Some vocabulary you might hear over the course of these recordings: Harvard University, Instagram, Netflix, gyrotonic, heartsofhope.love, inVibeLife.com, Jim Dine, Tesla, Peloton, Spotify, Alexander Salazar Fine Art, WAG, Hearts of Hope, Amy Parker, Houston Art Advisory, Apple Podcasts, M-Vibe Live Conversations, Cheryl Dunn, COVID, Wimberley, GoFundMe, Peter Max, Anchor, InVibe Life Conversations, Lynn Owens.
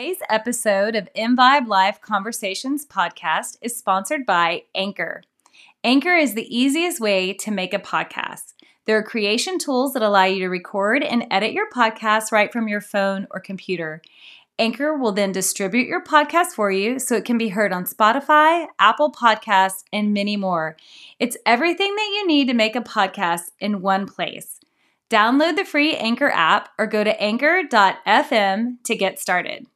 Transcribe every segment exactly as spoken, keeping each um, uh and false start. Today's episode of M-Vibe Live Conversations podcast is sponsored by Anchor. Anchor is the easiest way to make a podcast. There are creation tools that allow you to record and edit your podcast right from your phone or computer. Anchor will then distribute your podcast for you so it can be heard on Spotify, Apple Podcasts, and many more. It's everything that you need to make a podcast in one place. Download the free Anchor app or go to anchor dot f m to get started.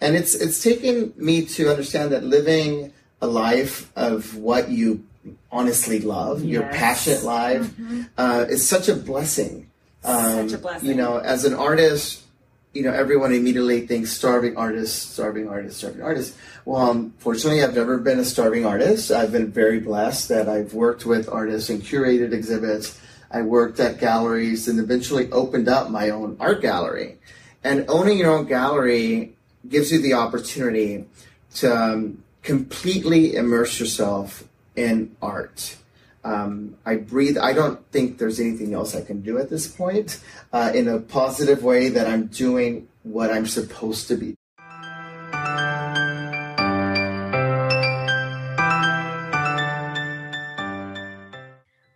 And it's it's taken me to understand that living a life of what you honestly love, yes. your passionate life, mm-hmm. uh, is such a blessing. Um, such a blessing. You know, as an artist, you know, everyone immediately thinks starving artist, starving artist, starving artist. Well, unfortunately, I've never been a starving artist. I've been very blessed that I've worked with artists and curated exhibits. I worked at galleries and eventually opened up my own art gallery. And owning your own gallery gives you the opportunity to um, completely immerse yourself in art. Um, I breathe. I don't think there's anything else I can do at this point uh, in a positive way that I'm doing what I'm supposed to be.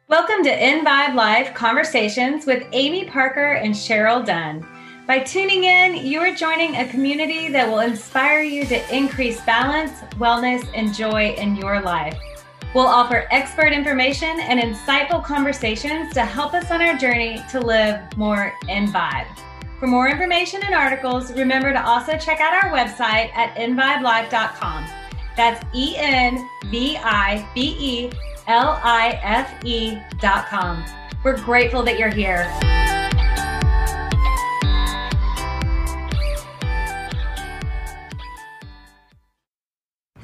Welcome to InVibe Live Conversations with Amy Parker and Cheryl Dunn. By tuning in, you are joining a community that will inspire you to increase balance, wellness, and joy in your life. We'll offer expert information and insightful conversations to help us on our journey to live more InVibe. For more information and articles, remember to also check out our website at in vibe life dot com. That's E N V I B E L I F E dot com. We're grateful that you're here.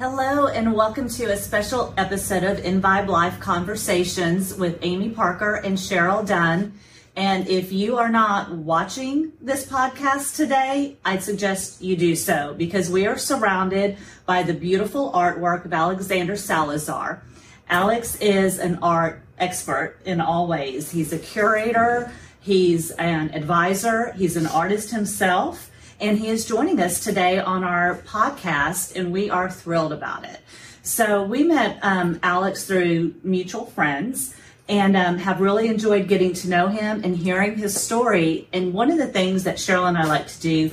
Hello and welcome to a special episode of InVibe Life Conversations with Amy Parker and Cheryl Dunn. And if you are not watching this podcast today, I'd suggest you do so because we are surrounded by the beautiful artwork of Alexander Salazar. Alex is an art expert in all ways. He's a curator, he's an advisor, he's an artist himself. And he is joining us today on our podcast, and we are thrilled about it. So we met um, Alex through mutual friends and um, have really enjoyed getting to know him and hearing his story. And one of the things that Cheryl and I like to do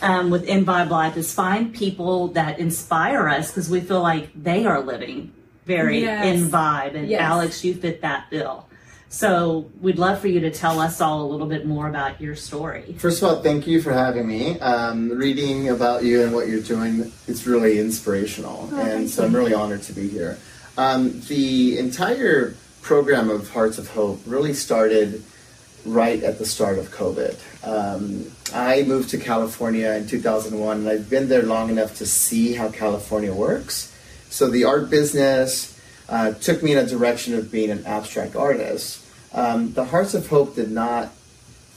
um, with InVibe Life is find people that inspire us because we feel like they are living very yes. InVibe. And yes. Alex, you fit that bill. So we'd love for you to tell us all a little bit more about your story. First of all, thank you for having me. Um, reading about you and what you're doing, it's really inspirational. Oh, and so you. I'm really honored to be here. Um, the entire program of Hearts of Hope really started right at the start of COVID. Um, I moved to California in two thousand one, and I've been there long enough to see how California works. So the art business Uh, took me in a direction of being an abstract artist. Um, the Hearts of Hope did not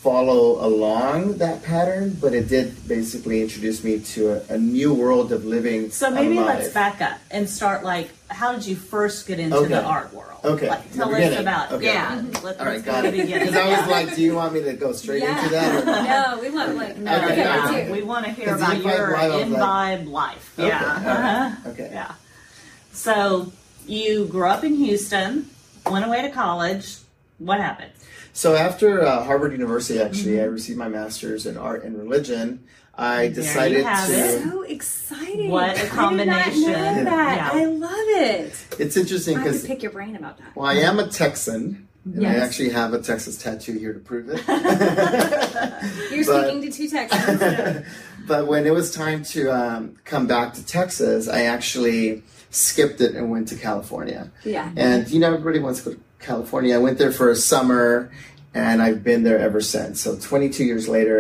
follow along that pattern, but it did basically introduce me to a, a new world of living. So maybe alive. Let's back up and start, like, how did you first get into okay. the art world? Okay. Like, tell us about okay. Yeah. Mm-hmm. Let's, All right, let's got it. Because I was like, do you want me to go straight yeah. into that? Or not? No, we want to like, no, okay, okay, no, no. We want to hear about you your InVibe life. Okay. Yeah. Uh-huh. Right. Okay. Yeah. So you grew up in Houston, went away to college. What happened? So after uh, Harvard University, actually, mm-hmm. I received my master's in art and religion. I there decided you have to. It. So exciting! What a combination! I did not know that. Yeah. I love it. It's interesting because pick your brain about that. Well, I am a Texan. And yes. I actually have a Texas tattoo here to prove it. You're but, speaking to two Texans. Yeah. But when it was time to um, come back to Texas, I actually skipped it and went to California. Yeah. And, you know, everybody wants to go to California. I went there for a summer, and I've been there ever since. So twenty-two years later,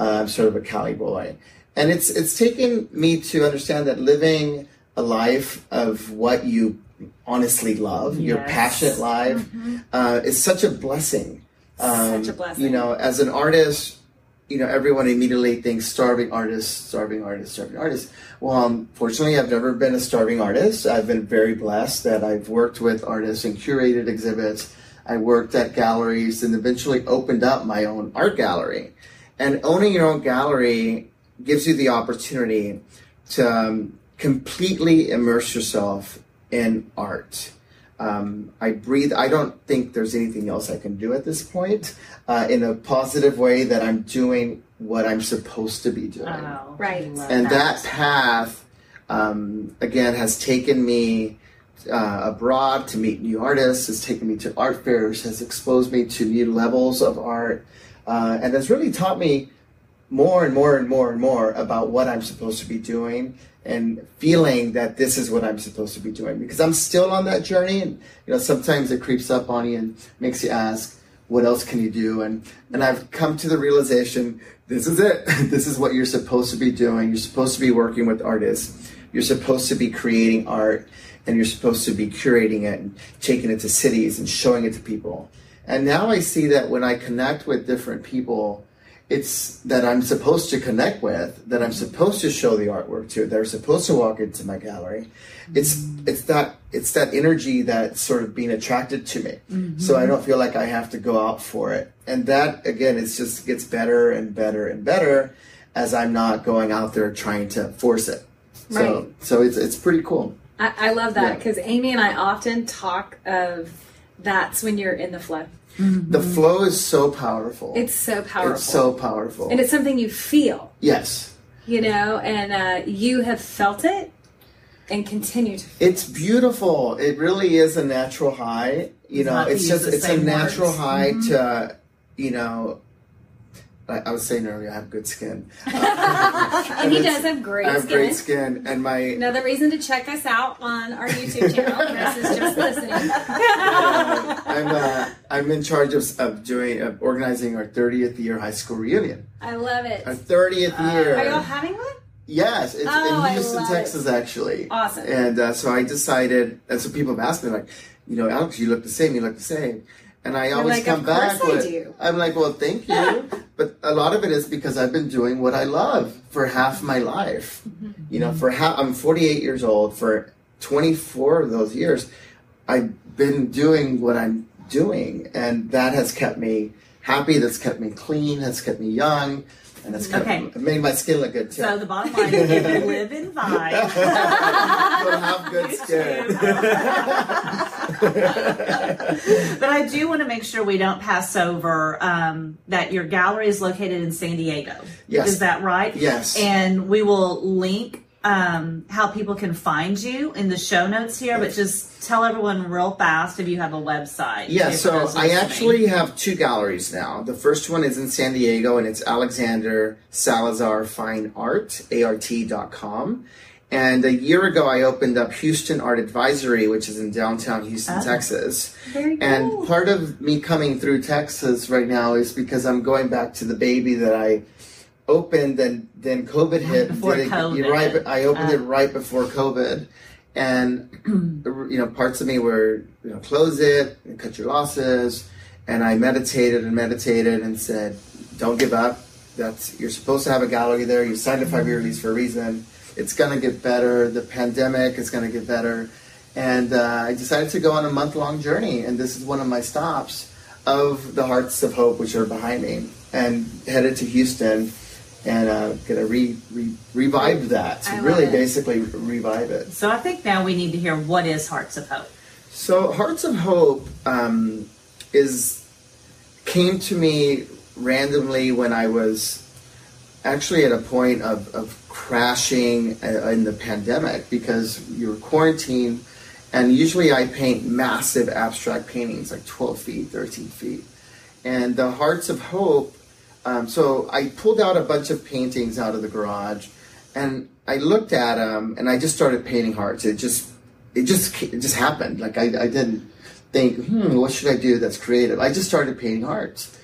uh, I'm sort of a Cali boy. And it's it's taken me to understand that living a life of what you honestly love, yes. your passionate life, mm-hmm. uh, is such a blessing. Um, such a blessing. You know, as an artist, you know, everyone immediately thinks starving artist, starving artist, starving artist. Well, unfortunately, I've never been a starving artist. I've been very blessed that I've worked with artists and curated exhibits. I worked at galleries and eventually opened up my own art gallery. And owning your own gallery gives you the opportunity to um, completely immerse yourself in art. Um, I breathe. I don't think there's anything else I can do at this point uh, in a positive way that I'm doing what I'm supposed to be doing. Oh, right. And that, that path, um, again, has taken me uh, abroad to meet new artists, has taken me to art fairs, has exposed me to new levels of art, uh, and has really taught me more and more and more and more about what I'm supposed to be doing, and feeling that this is what I'm supposed to be doing, because I'm still on that journey. And you know, sometimes it creeps up on you and makes you ask, what else can you do? And and I've come to the realization, this is it. This is what you're supposed to be doing. You're supposed to be working with artists. You're supposed to be creating art, and you're supposed to be curating it and taking it to cities and showing it to people. And now I see that when I connect with different people, it's that I'm supposed to connect with, that I'm supposed to show the artwork to, that are supposed to walk into my gallery. It's mm-hmm. it's that it's that energy that's sort of being attracted to me. Mm-hmm. So I don't feel like I have to go out for it. And that, again, it's just gets better and better and better as I'm not going out there trying to force it. Right. So so it's it's pretty cool. I, I love that, because yeah. Amy and I often talk of that's when you're in the flow. Mm-hmm. The flow is so powerful. It's so powerful. It's so powerful. And it's something you feel. Yes. You know, and uh, you have felt it and continue to feel it. It's beautiful. It really is a natural high. You know, it's just, it's a natural high to, you know, I, I was saying earlier, I have good skin. Uh, and, and he does have great skin. I have skin. great skin. And my Another reason to check us out on our YouTube channel versus just listening. uh, I'm uh, I'm in charge of, of doing of organizing our thirtieth year high school reunion. I love it. Our thirtieth uh, year. Are y'all having one? Yes, it's oh, in Houston, Texas, actually. Awesome. And uh, so I decided, and so people have asked me, like, you know, Alex, you look the same. You look the same. And I always like, come back with, do. I'm like, well, thank you. But a lot of it is because I've been doing what I love for half my life. Mm-hmm. You know, for half, I'm forty-eight years old. For twenty-four of those years, I've been doing what I'm doing. And that has kept me happy. That's kept me clean. That's kept me young. And it's kind okay. of made my skin look good too. So the bottom line is, if you live in vibe, you'll have good skin. But I do want to make sure we don't pass over um, that your gallery is located in San Diego. Yes, is that right? Yes, and we will link um, how people can find you in the show notes here. Yes. But just tell everyone real fast if you have a website. Yeah, so I actually have two galleries now. The first one is in San Diego, and it's Alexander Salazar Fine Art, A R T dot com. And a year ago, I opened up Houston Art Advisory, which is in downtown Houston, oh, Texas. Very cool. And part of me coming through Texas right now is because I'm going back to the baby that I opened, and then COVID hit. Before Did it, COVID. You right, I opened uh, it right before COVID. And, you know, parts of me were, you know, close it, and cut your losses. And I meditated and meditated and said, don't give up. That's, you're supposed to have a gallery there. You signed a five-year lease for a reason. It's going to get better. The pandemic is going to get better. And uh, I decided to go on a month-long journey. And this is one of my stops of the Hearts of Hope, which are behind me, and headed to Houston. And uh, gonna re, re, revive that, really basically revive it. So I think now we need to hear, what is Hearts of Hope? So Hearts of Hope um, is came to me randomly when I was actually at a point of, of crashing in the pandemic, because you were quarantined, and usually I paint massive abstract paintings, like twelve feet, thirteen feet. And the Hearts of Hope, Um, so I pulled out a bunch of paintings out of the garage, and I looked at them, and I just started painting hearts. It just, it just, it just happened. Like I, I didn't think, hmm, what should I do that's creative? I just started painting hearts,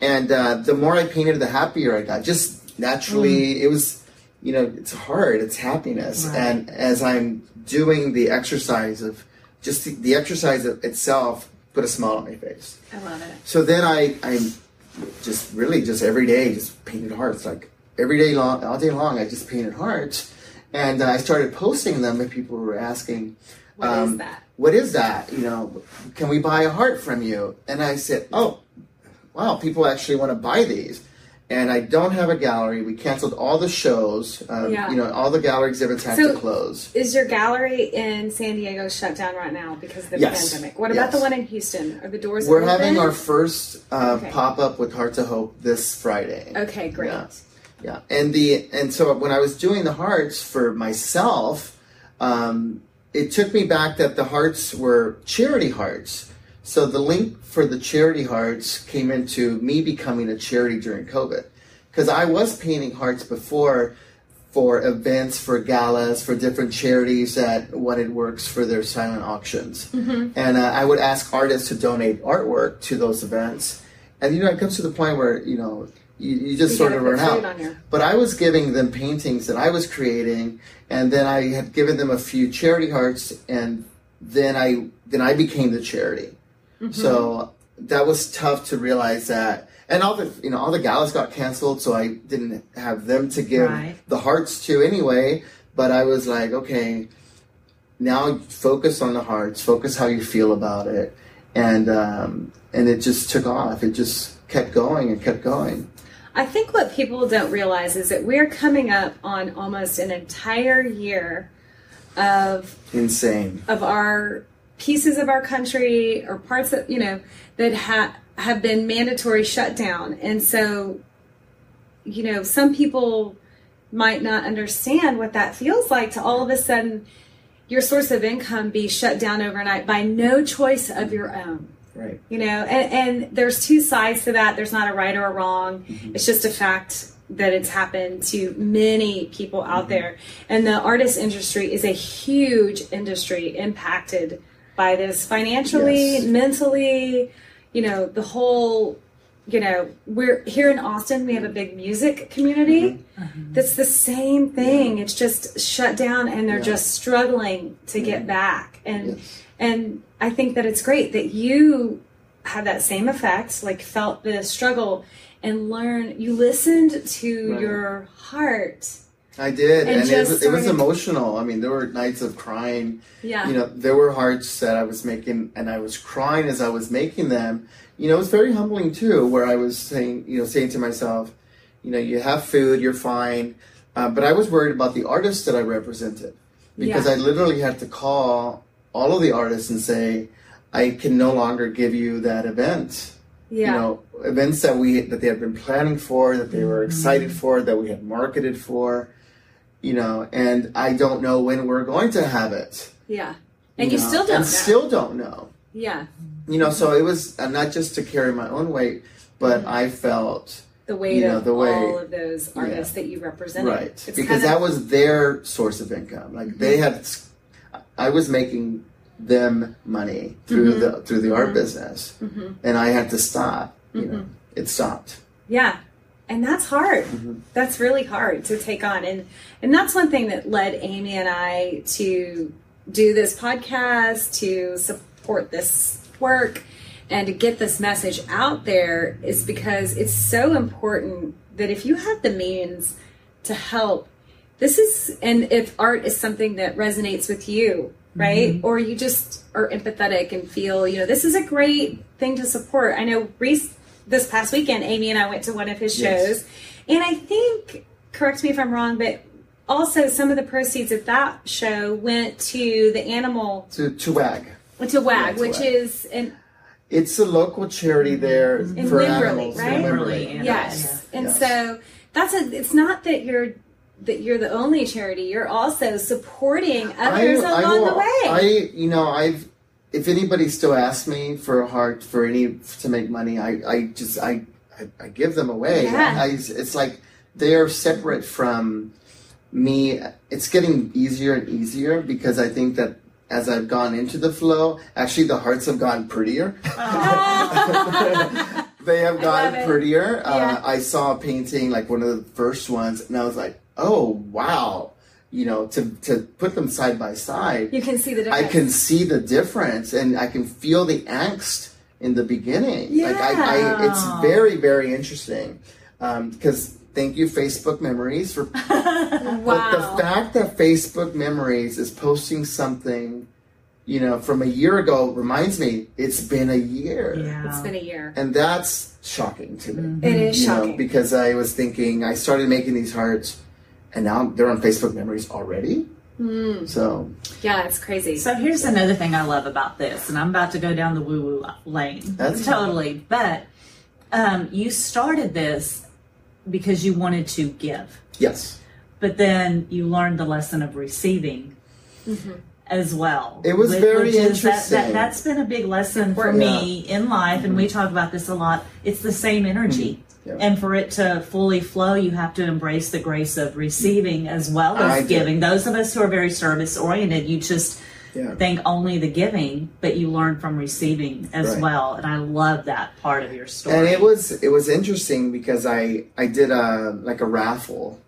and uh, the more I painted, the happier I got. Just naturally, mm. it was, you know, it's heart, it's happiness. Right. And as I'm doing the exercise of, just the, the exercise of itself, put a smile on my face. I love it. So then I, I'm. Just really just every day just painted hearts, like every day long, all day long, I just painted hearts. And uh, I started posting them, and people were asking, what um, is that? What is that? You know, can we buy a heart from you? And I said, oh, wow, people actually want to buy these. And I don't have a gallery. We canceled all the shows. Um, yeah. You know, all the gallery exhibits had so to close. Is your gallery in San Diego shut down right now because of the yes. pandemic? What about yes. the one in Houston? Are the doors We're open? We're having our first uh, okay. pop-up with Hearts of Hope this Friday. Okay, great. Yeah. yeah. And the and so when I was doing the hearts for myself, um, it took me back that the hearts were charity hearts. So the link for the charity hearts came into me becoming a charity during COVID, because I was painting hearts before for events, for galas, for different charities that wanted works for their silent auctions. Mm-hmm. And uh, I would ask artists to donate artwork to those events. And, you know, it comes to the point where, you know, you, you just you sort of run out. But I was giving them paintings that I was creating, and then I had given them a few charity hearts, and then I then I became the charity. Mm-hmm. So that was tough to realize that, and all the you know all the galas got canceled, so I didn't have them to give right. the hearts to anyway. But I was like, okay, now focus on the hearts, focus how you feel about it, and um, and it just took off. It just kept going and kept going. I think what people don't realize is that we're coming up on almost an entire year of insane of our. pieces of our country or parts of, you know, that ha- have been mandatory shut down. And so, you know, some people might not understand what that feels like to all of a sudden your source of income be shut down overnight by no choice of your own. Right. You know, and, and there's two sides to that. There's not a right or a wrong. Mm-hmm. It's just a fact that it's happened to many people out mm-hmm. there. And the artist industry is a huge industry impacted by this financially, yes. mentally, you know, the whole, you know, we're here in Austin, we have a big music community mm-hmm. Mm-hmm. that's the same thing. Yeah. It's just shut down and they're yeah. just struggling to yeah. get back. And yes. and I think that it's great that you had that same effect, like felt the struggle and learn, you listened to right. your heart. I did, and, and it, was, it was emotional. I mean, there were nights of crying. Yeah. You know, there were hearts that I was making, and I was crying as I was making them. You know, it was very humbling, too, where I was saying, you know, saying to myself, you know, you have food, you're fine. Uh, but I was worried about the artists that I represented, because yeah. I literally had to call all of the artists and say, I can no longer give you that event. Yeah. You know, events that we that they had been planning for, that they were excited mm-hmm. for, that we had marketed for. You know, and I don't know when we're going to have it. Yeah. And you, know? you still don't and know. And still don't know. Yeah. You know, so it was uh, not just to carry my own weight, but mm-hmm. I felt the weight you know, of the weight. all of those artists yeah. that you represented. Right. It's because kind of... that was their source of income. Like mm-hmm. they had, I was making them money through mm-hmm. the through the mm-hmm. art business. Mm-hmm. And I had to stop. You mm-hmm. know, it stopped. Yeah. And that's hard. Mm-hmm. That's really hard to take on. And and that's one thing that led Amy and I to do this podcast, to support this work, and to get this message out there, is because it's so important that if you have the means to help, this is, and if art is something that resonates with you, right? Mm-hmm. Or you just are empathetic and feel, you know, this is a great thing to support. I know Reese. This past weekend, Amy and I went to one of his shows. Yes. And I think, correct me if I'm wrong, but also some of the proceeds of that show went to the animal... To, to W A G. To W A G, yeah, which W A G. Is... an. It's a local charity there in for Wimberley, animals. Right? In Wimberley, animals. Yes. Yeah. And yes. so that's a, it's not that you're... that you're the only charity. You're also supporting others I, along I will, the way. I, you know, I've... If anybody still asks me for a heart, for any to make money, I, I just I, I, I give them away. Yeah. I, it's like they are separate from me. It's getting easier and easier, because I think that as I've gone into the flow, actually the hearts have gotten prettier. Oh. They have gotten prettier. Yeah. Uh, I saw a painting, like one of the first ones, and I was like, oh wow. You know, to, to put them side by side. You can see the difference. I can see the difference, and I can feel the angst in the beginning. Yeah. Like I, I it's very, very interesting. Um, 'cause thank you, Facebook Memories, for wow. But the fact that Facebook Memories is posting something you know, from a year ago reminds me it's been a year. Yeah. It's been a year. And that's shocking to me. Mm-hmm. It is you shocking. Know, because I was thinking, I started making these hearts and now they're on Facebook memories already. Mm. So yeah, it's crazy. So here's yeah. another thing I love about this, and I'm about to go down the woo-woo lane. That's totally. Funny. But um, you started this because you wanted to give. Yes. But then you learned the lesson of receiving. Mm-hmm. As well. It was which, very which interesting. That, that, that's been a big lesson for yeah. me in life, mm-hmm. and we talk about this a lot. It's the same energy. Mm-hmm. Yeah. And for it to fully flow, you have to embrace the grace of receiving as well as I giving. Did. Those of us who are very service-oriented, you just yeah. think only the giving, but you learn from receiving as right. well. And I love that part of your story. And it was it was interesting because I, I did a like a raffle.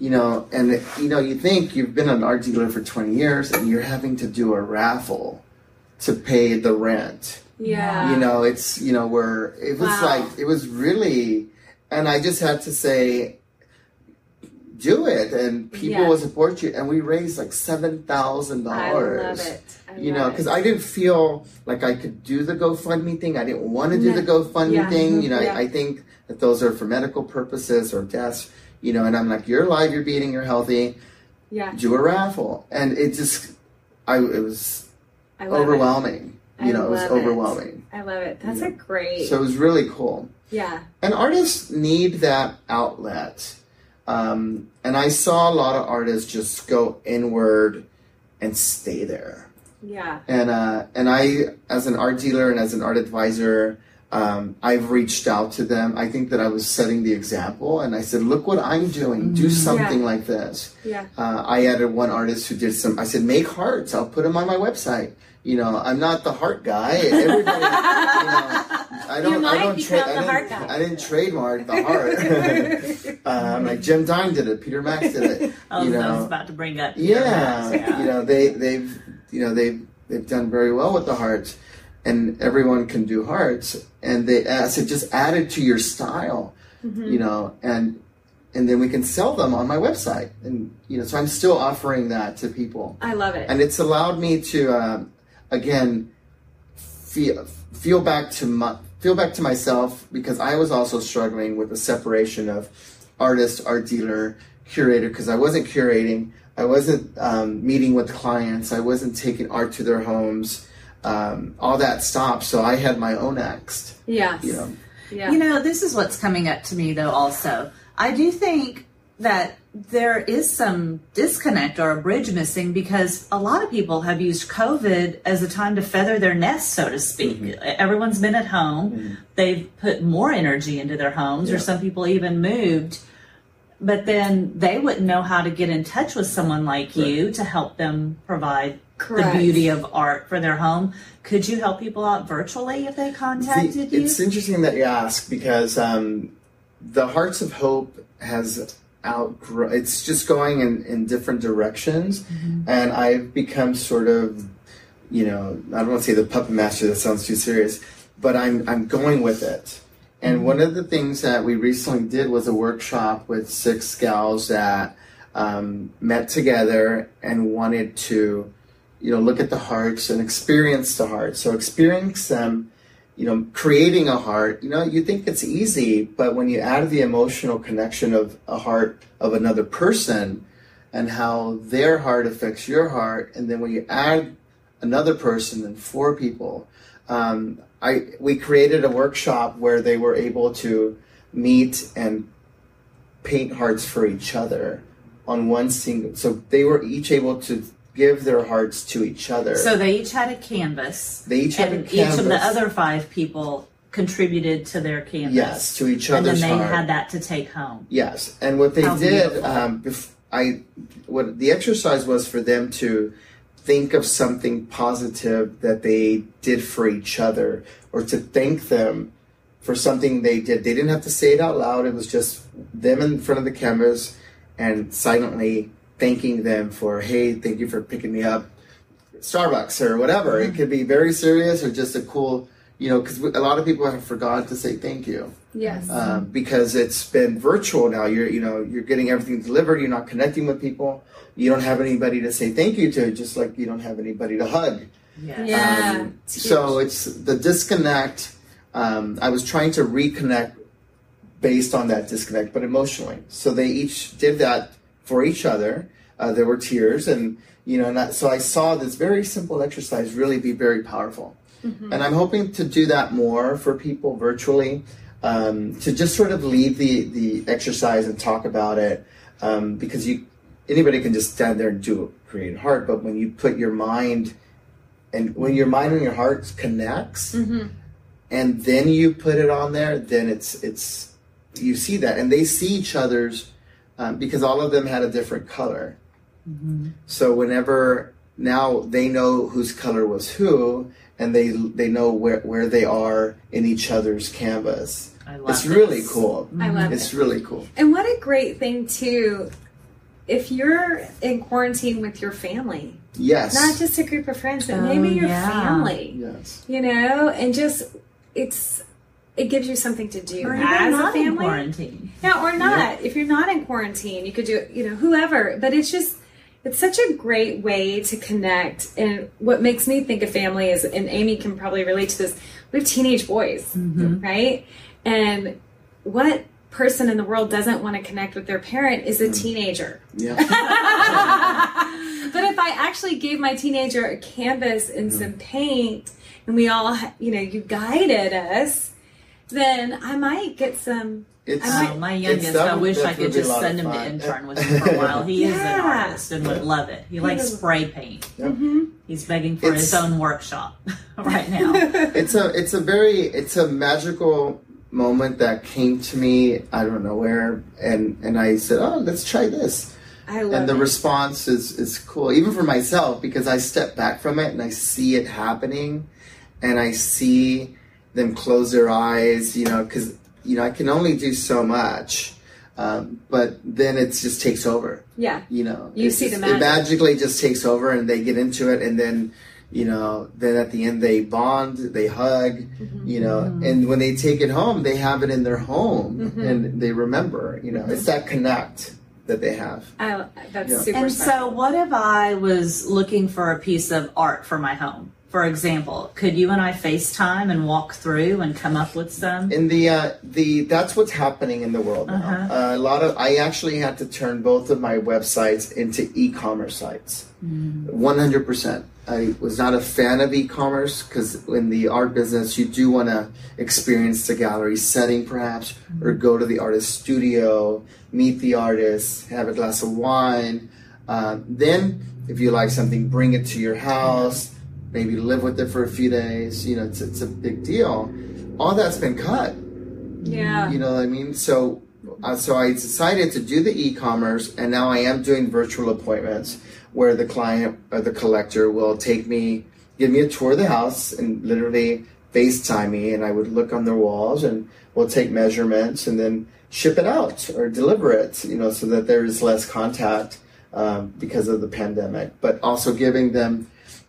You know, and you know, you think you've been an art dealer for twenty years and you're having to do a raffle to pay the rent. Yeah. You know, it's, you know, where it was wow. like, it was really, and I just had to say, do it. And people yeah. will support you. And we raised like seven thousand dollars. I love it. I you love know, because I didn't feel like I could do the GoFundMe thing. I didn't want to do no. the GoFundMe yeah. thing. You know, yeah. I, I think that those are for medical purposes or deaths. You know, and I'm like, you're alive, you're beating, you're healthy. Yeah. Do a raffle. And it just, I it was I overwhelming. It. You know, it was overwhelming. It. I love it. That's yeah. a great. So it was really cool. Yeah. And artists need that outlet. Um, and I saw a lot of artists just go inward and stay there. Yeah. And, uh, and I, as an art dealer and as an art advisor, Um, I've reached out to them. I think that I was setting the example, and I said, look what I'm doing. Do something yeah. like this. Yeah. Uh, I added one artist who did some, I said, make hearts. I'll put them on my website. You know, I'm not the heart guy. Everybody, you know, I don't, you might I don't, tra- I, didn't, guy. I didn't trademark the heart. um, like Jim Dine did it. Peter Max did it. I was, you know, I was about to bring up Peter yeah, Max, yeah. You know, they, they've, you know, they've, they've done very well with the hearts. And everyone can do hearts, and they as it just added to your style, mm-hmm. you know, and and then we can sell them on my website, and you know, so I'm still offering that to people. I love it, and it's allowed me to um, again feel feel back to my feel back to myself because I was also struggling with the separation of artist, art dealer, curator because I wasn't curating, I wasn't um, meeting with clients, I wasn't taking art to their homes. Um, all that stopped, so I had my own angst. Yes. You know. Yeah. You know, this is what's coming up to me, though, also. I do think that there is some disconnect or a bridge missing because a lot of people have used COVID as a time to feather their nest, so to speak. Mm-hmm. Everyone's been at home. Mm-hmm. They've put more energy into their homes, yeah. or some people even moved. But then they wouldn't know how to get in touch with someone like right. you to help them provide Correct. The beauty of art for their home. Could you help people out virtually if they contacted the, you? It's interesting that you ask because um, the Hearts of Hope has outgrown. It's just going in, in different directions. Mm-hmm. And I've become sort of, you know, I don't want to say the puppet master. That sounds too serious. But I'm I'm going with it. And mm-hmm. one of the things that we recently did was a workshop with six gals that um, met together and wanted to, you know, look at the hearts and experience the heart. So experience them, you know, creating a heart, you know, you think it's easy, but when you add the emotional connection of a heart of another person and how their heart affects your heart, and then when you add another person and four people, um, I we created a workshop where they were able to meet and paint hearts for each other on one single. So they were each able to give their hearts to each other. So they each had a canvas. They each had a canvas. And each of the other five people contributed to their canvas. Yes, to each other's heart. And then they had that to take home. Yes, and what they did, um, bef- I, what the exercise was for them to think of something positive that they did for each other, or to thank them for something they did. They didn't have to say it out loud. It was just them in front of the cameras and silently thanking them for, hey, thank you for picking me up at Starbucks or whatever. Mm-hmm. It could be very serious or just a cool, you know, because a lot of people have forgotten to say thank you. Yes. Um, because it's been virtual now. You're, you know, you're getting everything delivered. You're not connecting with people. You don't have anybody to say thank you to, just like you don't have anybody to hug. Yes. Yeah. Um, it's so it's the disconnect. Um, I was trying to reconnect based on that disconnect, but emotionally. So they each did that for each other. Uh, there were tears, and you know, not, so I saw this very simple exercise really be very powerful. Mm-hmm. And I'm hoping to do that more for people virtually, um, to just sort of leave the, the exercise and talk about it, um, because you anybody can just stand there and do it, create heart. But when you put your mind, and when your mind and your heart connects, mm-hmm. and then you put it on there, then it's it's you see that, and they see each other's um, because all of them had a different color. Mm-hmm. So whenever now they know whose color was who. And they they know where, where they are in each other's canvas. I love it. It's really cool. I love it. It's really cool. And what a great thing, too, if you're in quarantine with your family. Yes. Not just a group of friends, but oh, maybe your yeah. family. Yes. You know, and just, it's, it gives you something to do or as not a family. In quarantine. Yeah, or not. Yeah. If you're not in quarantine, you could do it, you know, whoever. But it's just, it's such a great way to connect. And what makes me think of family is, and Amy can probably relate to this, we have teenage boys, mm-hmm. right? And what person in the world doesn't want to connect with their parent is a teenager. Yeah. But if I actually gave my teenager a canvas and yeah. some paint, and we all, you know, you guided us, then I might get some... It's, oh, my youngest, I wish I could just send him to intern with him for a while. He yeah. is an artist and would love it. He, he likes spray paint. Yep. Mm-hmm. He's begging for it's, his own workshop right now. It's a it's a very, it's a magical moment that came to me, I don't know where, and, and I said, oh, let's try this. I love and the it. response is, is cool, even for myself, because I step back from it and I see it happening, and I see them close their eyes, you know, because... You know, I can only do so much, um, but then it just takes over. Yeah. You know, you see just, the magic. It magically just takes over, and they get into it, and then, you know, then at the end they bond, they hug, mm-hmm. you know, mm-hmm. and when they take it home, they have it in their home, mm-hmm. and they remember, you know, mm-hmm. it's that connect that they have. I, that's you know? super And special. So what if I was looking for a piece of art for my home? For example, could you and I FaceTime and walk through and come up with some? In the uh, the that's what's happening in the world now. Uh-huh. Uh, a lot of I actually had to turn both of my websites into e-commerce sites. one hundred percent. I was not a fan of e-commerce because in the art business, you do want to experience the gallery setting perhaps, mm-hmm. or go to the artist's studio, meet the artist, have a glass of wine. Uh, then, if you like something, bring it to your house. Mm-hmm. Maybe live with it for a few days, you know, it's, it's a big deal. All that's been cut. Yeah. You know what I mean? So uh, so I decided to do the e-commerce, and now I am doing virtual appointments where the client or the collector will take me, give me a tour of the house and literally FaceTime me, and I would look on their walls and we'll take measurements and then ship it out or deliver it, you know, so that there is less contact um, because of the pandemic, but also giving them...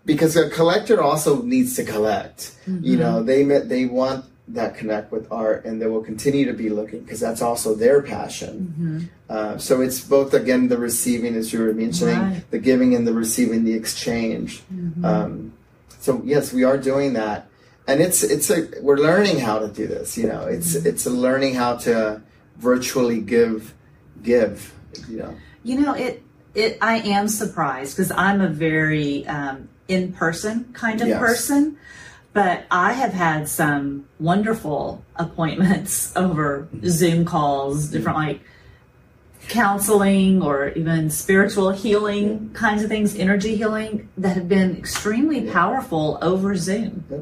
Because a collector also needs to collect, mm-hmm. you know, they they want that connect with art, and they will continue to be looking because that's also their passion. Mm-hmm. Uh, so it's both, again, the receiving, as you were mentioning, right. the giving and the receiving, the exchange. Mm-hmm. Um, so yes, we are doing that, and it's it's a we're learning how to do this. You know, it's mm-hmm. it's a learning how to virtually give, give. You know, you know it it I am surprised because I'm a very um, in-person kind of yes. person, but I have had some wonderful appointments over Zoom calls, different like counseling or even spiritual healing kinds of things, energy healing that have been extremely yeah. powerful over Zoom. Yeah.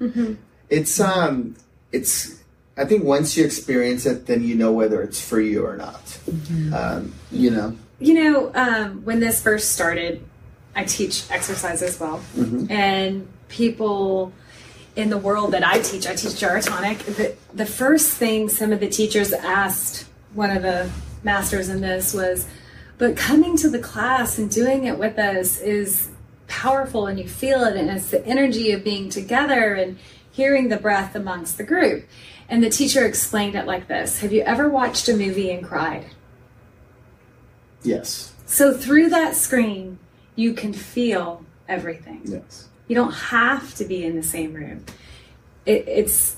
Mm-hmm. It's um, it's. I think once you experience it, then you know whether it's for you or not. Mm-hmm. Um, you know. You know, um, when this first started. I teach exercise as well, mm-hmm. and people in the world that I teach, I teach gyrotonic. The, the first thing some of the teachers asked one of the masters in this was, but coming to the class and doing it with us is powerful, and you feel it, and it's the energy of being together and hearing the breath amongst the group. And the teacher explained it like this: have you ever watched a movie and cried? Yes. So through that screen, you can feel everything. Yes. You don't have to be in the same room. It, it's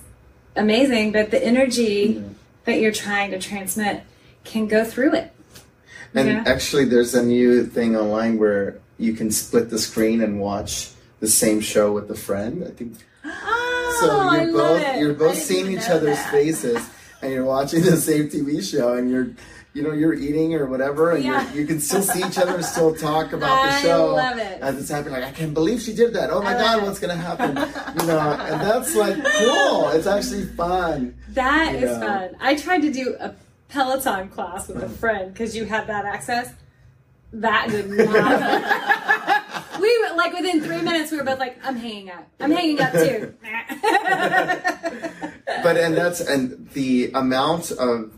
amazing, but the energy mm-hmm. that you're trying to transmit can go through it. And yeah. actually, there's a new thing online where you can split the screen and watch the same show with a friend. I think. Oh, so you're I love both it. You're both seeing each other's that. faces, and you're watching the same T V show, and you're, you know, you're eating or whatever, and yeah. you can still see each other and still talk about the show. I love it. As it's happening, like, I can't believe she did that. Oh my God, it. what's gonna happen? You know, and that's like cool. It's actually fun. That you is know. fun. I tried to do a Peloton class with a friend because you have that access. That did not. We were like within three minutes. We were both like, "I'm hanging up. I'm hanging up too." But and that's and the amount of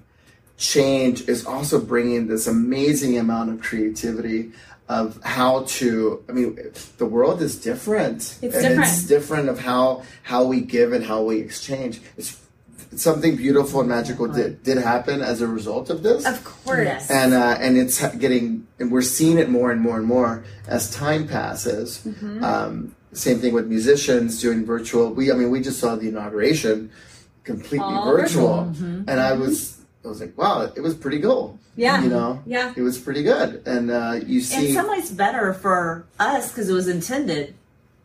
change is also bringing this amazing amount of creativity of how to. I mean, the world is different. It's and different. It's different of how how we give and how we exchange. It's something beautiful and magical did, did happen as a result of this. Of course. And uh, and it's getting, and we're seeing it more and more and more as time passes. Mm-hmm. Um, same thing with musicians doing virtual. We, I mean, we just saw the inauguration completely All virtual. virtual. Mm-hmm. And I was, I was like, wow, it was pretty cool. Yeah. You know? Yeah. It was pretty good. And uh, you see. In some ways better for us because it was intended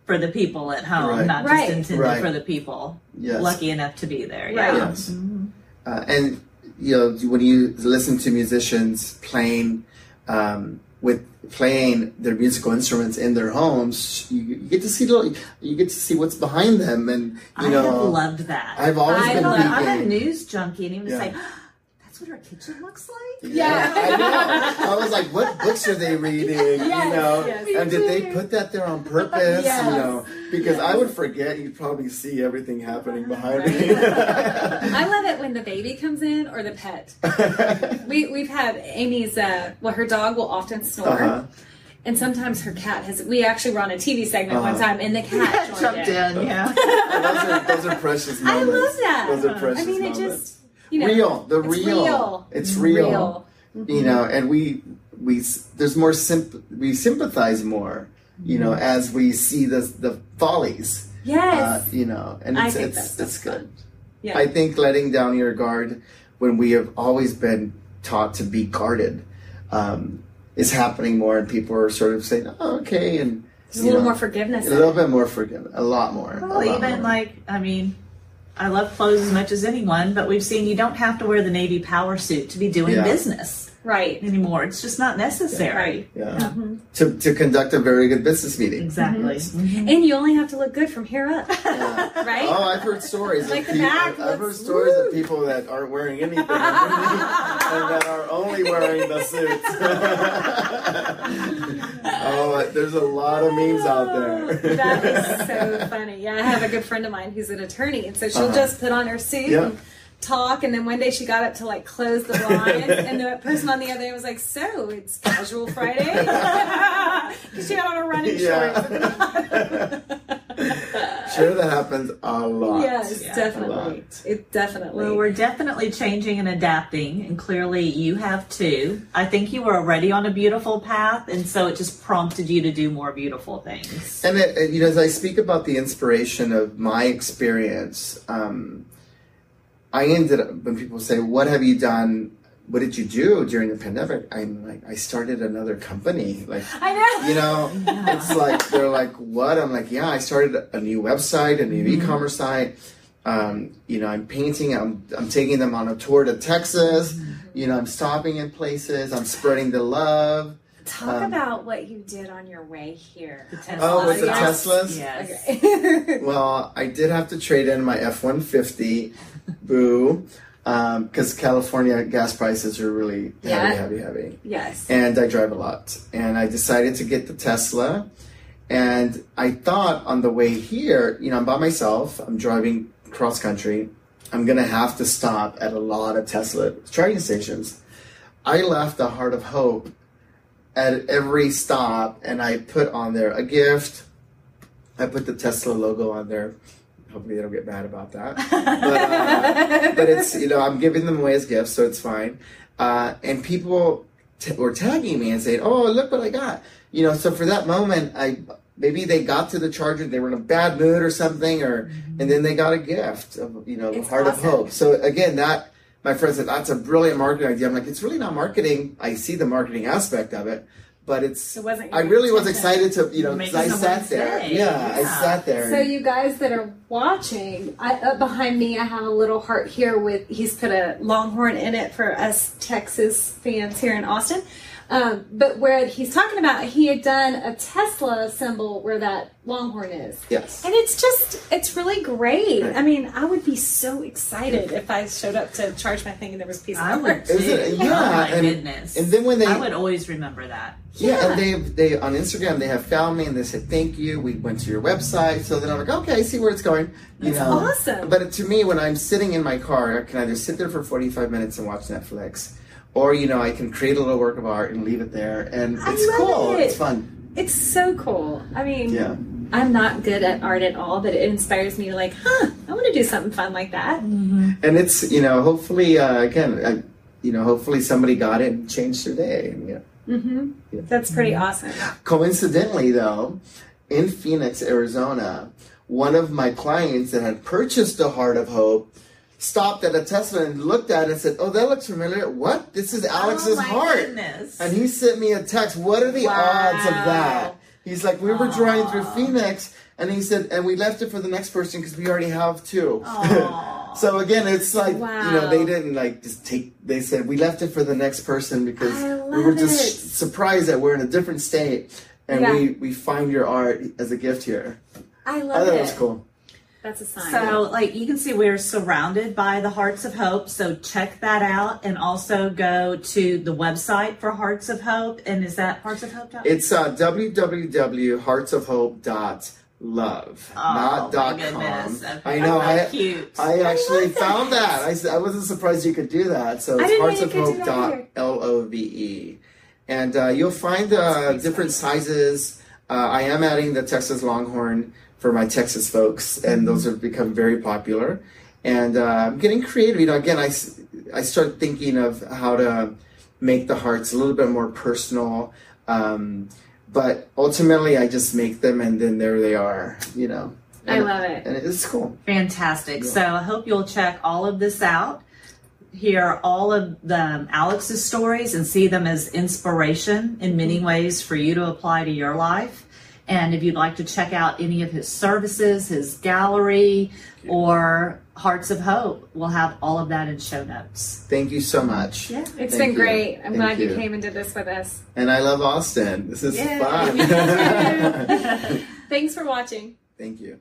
for the people at home, right. not right. just intended right. for the people yes. lucky enough to be there. Yeah. Right. Yes. Mm-hmm. Uh, and, you know, when you listen to musicians playing um, with playing their musical instruments in their homes, you, you get to see little, you get to see what's behind them. And, you I know, have loved that. I've always I been I'm a news junkie and I'm just yeah. like, that's what our kitchen looks like? Yeah. yeah. I know. I was like, what books are they reading? Yes, you know, yes, and did they put that there on purpose? Yes. You know, because yes. I would forget. You'd probably see everything happening behind right. me. I love it when the baby comes in or the pet. We, we've had Amy's, uh, well, her dog will often snore. Uh-huh. And sometimes her cat has, we actually were on a T V segment uh-huh. one time, and the cat yeah, jumped in. in yeah. yeah. Those, are, those are precious moments. I love that. Those are precious I mean, moments. It just... You know, real, the it's real. real, it's real, real. Mm-hmm. You know, and we, we, there's more, symp- we sympathize more, you mm-hmm. know, as we see the, the follies, yes, uh, you know, and it's, it's, that's, that's it's good. Fun. Yeah. I think letting down your guard when we have always been taught to be guarded, um, is happening more and people are sort of saying, oh, okay. And there's a little know, more forgiveness. A little bit more forgiveness, a lot more. Well, lot even more. like, I mean. I love clothes as much as anyone, but we've seen you don't have to wear the Navy power suit to be doing yeah. business right anymore. It's just not necessary. Yeah. Right. Yeah. Mm-hmm. To to conduct a very good business meeting. Exactly. Mm-hmm. And you only have to look good from here up. Yeah. Right? Oh, I've heard stories. Like of the people, back I've heard stories woo. of people that aren't wearing anything and that are only wearing the suits. Oh, there's a lot of memes oh, out there. That is so funny. Yeah, I have a good friend of mine who's an attorney, and so she'll uh-huh. just put on her suit yeah. and talk, and then one day she got up to, like, close the blinds, and the person on the other end was like, so, it's casual Friday? Because she had on her running yeah. shorts. Sure, that happens a lot. Yes, yeah, definitely. Lot. It definitely. Well, we're definitely changing and adapting, and clearly you have too. I think you were already on a beautiful path, and so it just prompted you to do more beautiful things. And it, it, you know, as I speak about the inspiration of my experience, um, I ended up when people say, "What have you done? What did you do during the pandemic?" I'm like, I started another company. Like, I know. You know, yeah. it's like, they're like, what? I'm like, yeah, I started a new website, a new mm-hmm. e-commerce site. Um, you know, I'm painting, I'm, I'm taking them on a tour to Texas. Mm-hmm. You know, I'm stopping in places. I'm spreading the love. Talk um, about what you did on your way here. The Tesla. Oh, with the yes. Teslas? Yes. Okay. Well, I did have to trade in my F one fifty. Boo. Because um, California gas prices are really yeah. heavy, heavy, heavy. Yes. And I drive a lot. And I decided to get the Tesla. And I thought on the way here, you know, I'm by myself. I'm driving cross country. I'm going to have to stop at a lot of Tesla charging stations. I left the Heart of Hope at every stop. And I put on there a gift. I put the Tesla logo on there. Hopefully they don't get mad about that. But, uh, but it's, you know, I'm giving them away as gifts, so it's fine. Uh, and people t- were tagging me and saying, oh, look what I got. You know, so for that moment, I Maybe they got to the charger, they were in a bad mood or something, or mm-hmm. and then they got a gift of, you know, it's Heart awesome. Of Hope. So again, that, my friend said, that's a brilliant marketing idea. I'm like, it's really not marketing. I see the marketing aspect of it, but it's, it wasn't I really was excited to, you know, because I sat there. Yeah, yeah, I sat there. So you guys that are watching, I, up behind me, I have a little heart here with, he's put a Longhorn in it for us Texas fans here in Austin. Um, but where he's talking about, he had done a Tesla symbol where that Longhorn is. Yes. And it's just, it's really great. Right. I mean, I would be so excited if I showed up to charge my thing and there was a piece of heart. Yeah. Oh my and, goodness. And then when they, I would always remember that. Yeah. yeah. And they, they, on Instagram, they have found me and they said, thank you. We went to your website. So then I'm like, okay, I see where it's going. You That's know? Awesome. But to me, when I'm sitting in my car, I can either sit there for forty-five minutes and watch Netflix, or, you know, I can create a little work of art and leave it there. And it's cool. It. It's fun. It's so cool. I mean, yeah. I'm not good at art at all, but it inspires me to like, huh, I want to do something fun like that. Mm-hmm. And it's, you know, hopefully, uh, again, I, you know, hopefully somebody got it and changed their day. And, you know, mm-hmm. yeah. That's pretty mm-hmm. awesome. Coincidentally, though, in Phoenix, Arizona, one of my clients that had purchased the Heart of Hope stopped at a Tesla and looked at it and said, oh, that looks familiar. What? This is Alex's oh, heart. Goodness. And he sent me a text. What are the wow. odds of that? He's like, we were Aww. Driving through Phoenix, and he said, and we left it for the next person because we already have two. So again, it's like, wow. you know, they didn't like just take, they said, we left it for the next person because we were just it. surprised that we're in a different state and yeah. we, we find your art as a gift here. I love it. I thought it was cool. That's a sign. So, like, you can see we're surrounded by the Hearts of Hope, so check that out, and also go to the website for Hearts of Hope, and is that hearts of hope dot love? It's uh, w w w dot hearts of hope dot love, oh, not dot .com. I know, I, cute. I actually I found that. I, I wasn't surprised you could do that, so it's hearts of hope dot love. And uh, you'll find uh, different funny. sizes. Uh, I am adding the Texas Longhorn for my Texas folks, and those have become very popular. And uh, I'm getting creative. You know, again, I, I start thinking of how to make the hearts a little bit more personal. Um, but ultimately, I just make them, and then there they are, you know. And, I love it. And it's cool. Fantastic. Yeah. So I hope you'll check all of this out, hear all of the, um, Alex's stories, and see them as inspiration in many ways for you to apply to your life. And if you'd like to check out any of his services, his gallery, or Hearts of Hope, we'll have all of that in show notes. Thank you so much. Yeah, it's been great. I'm glad you came and did this with us. And I love Austin. This is fun. Thanks for watching. Thank you.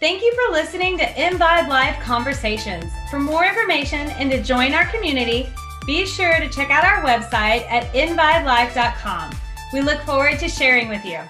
Thank you for listening to M-Vibe Live Conversations. For more information and to join our community, be sure to check out our website at in vibe life dot com. We look forward to sharing with you.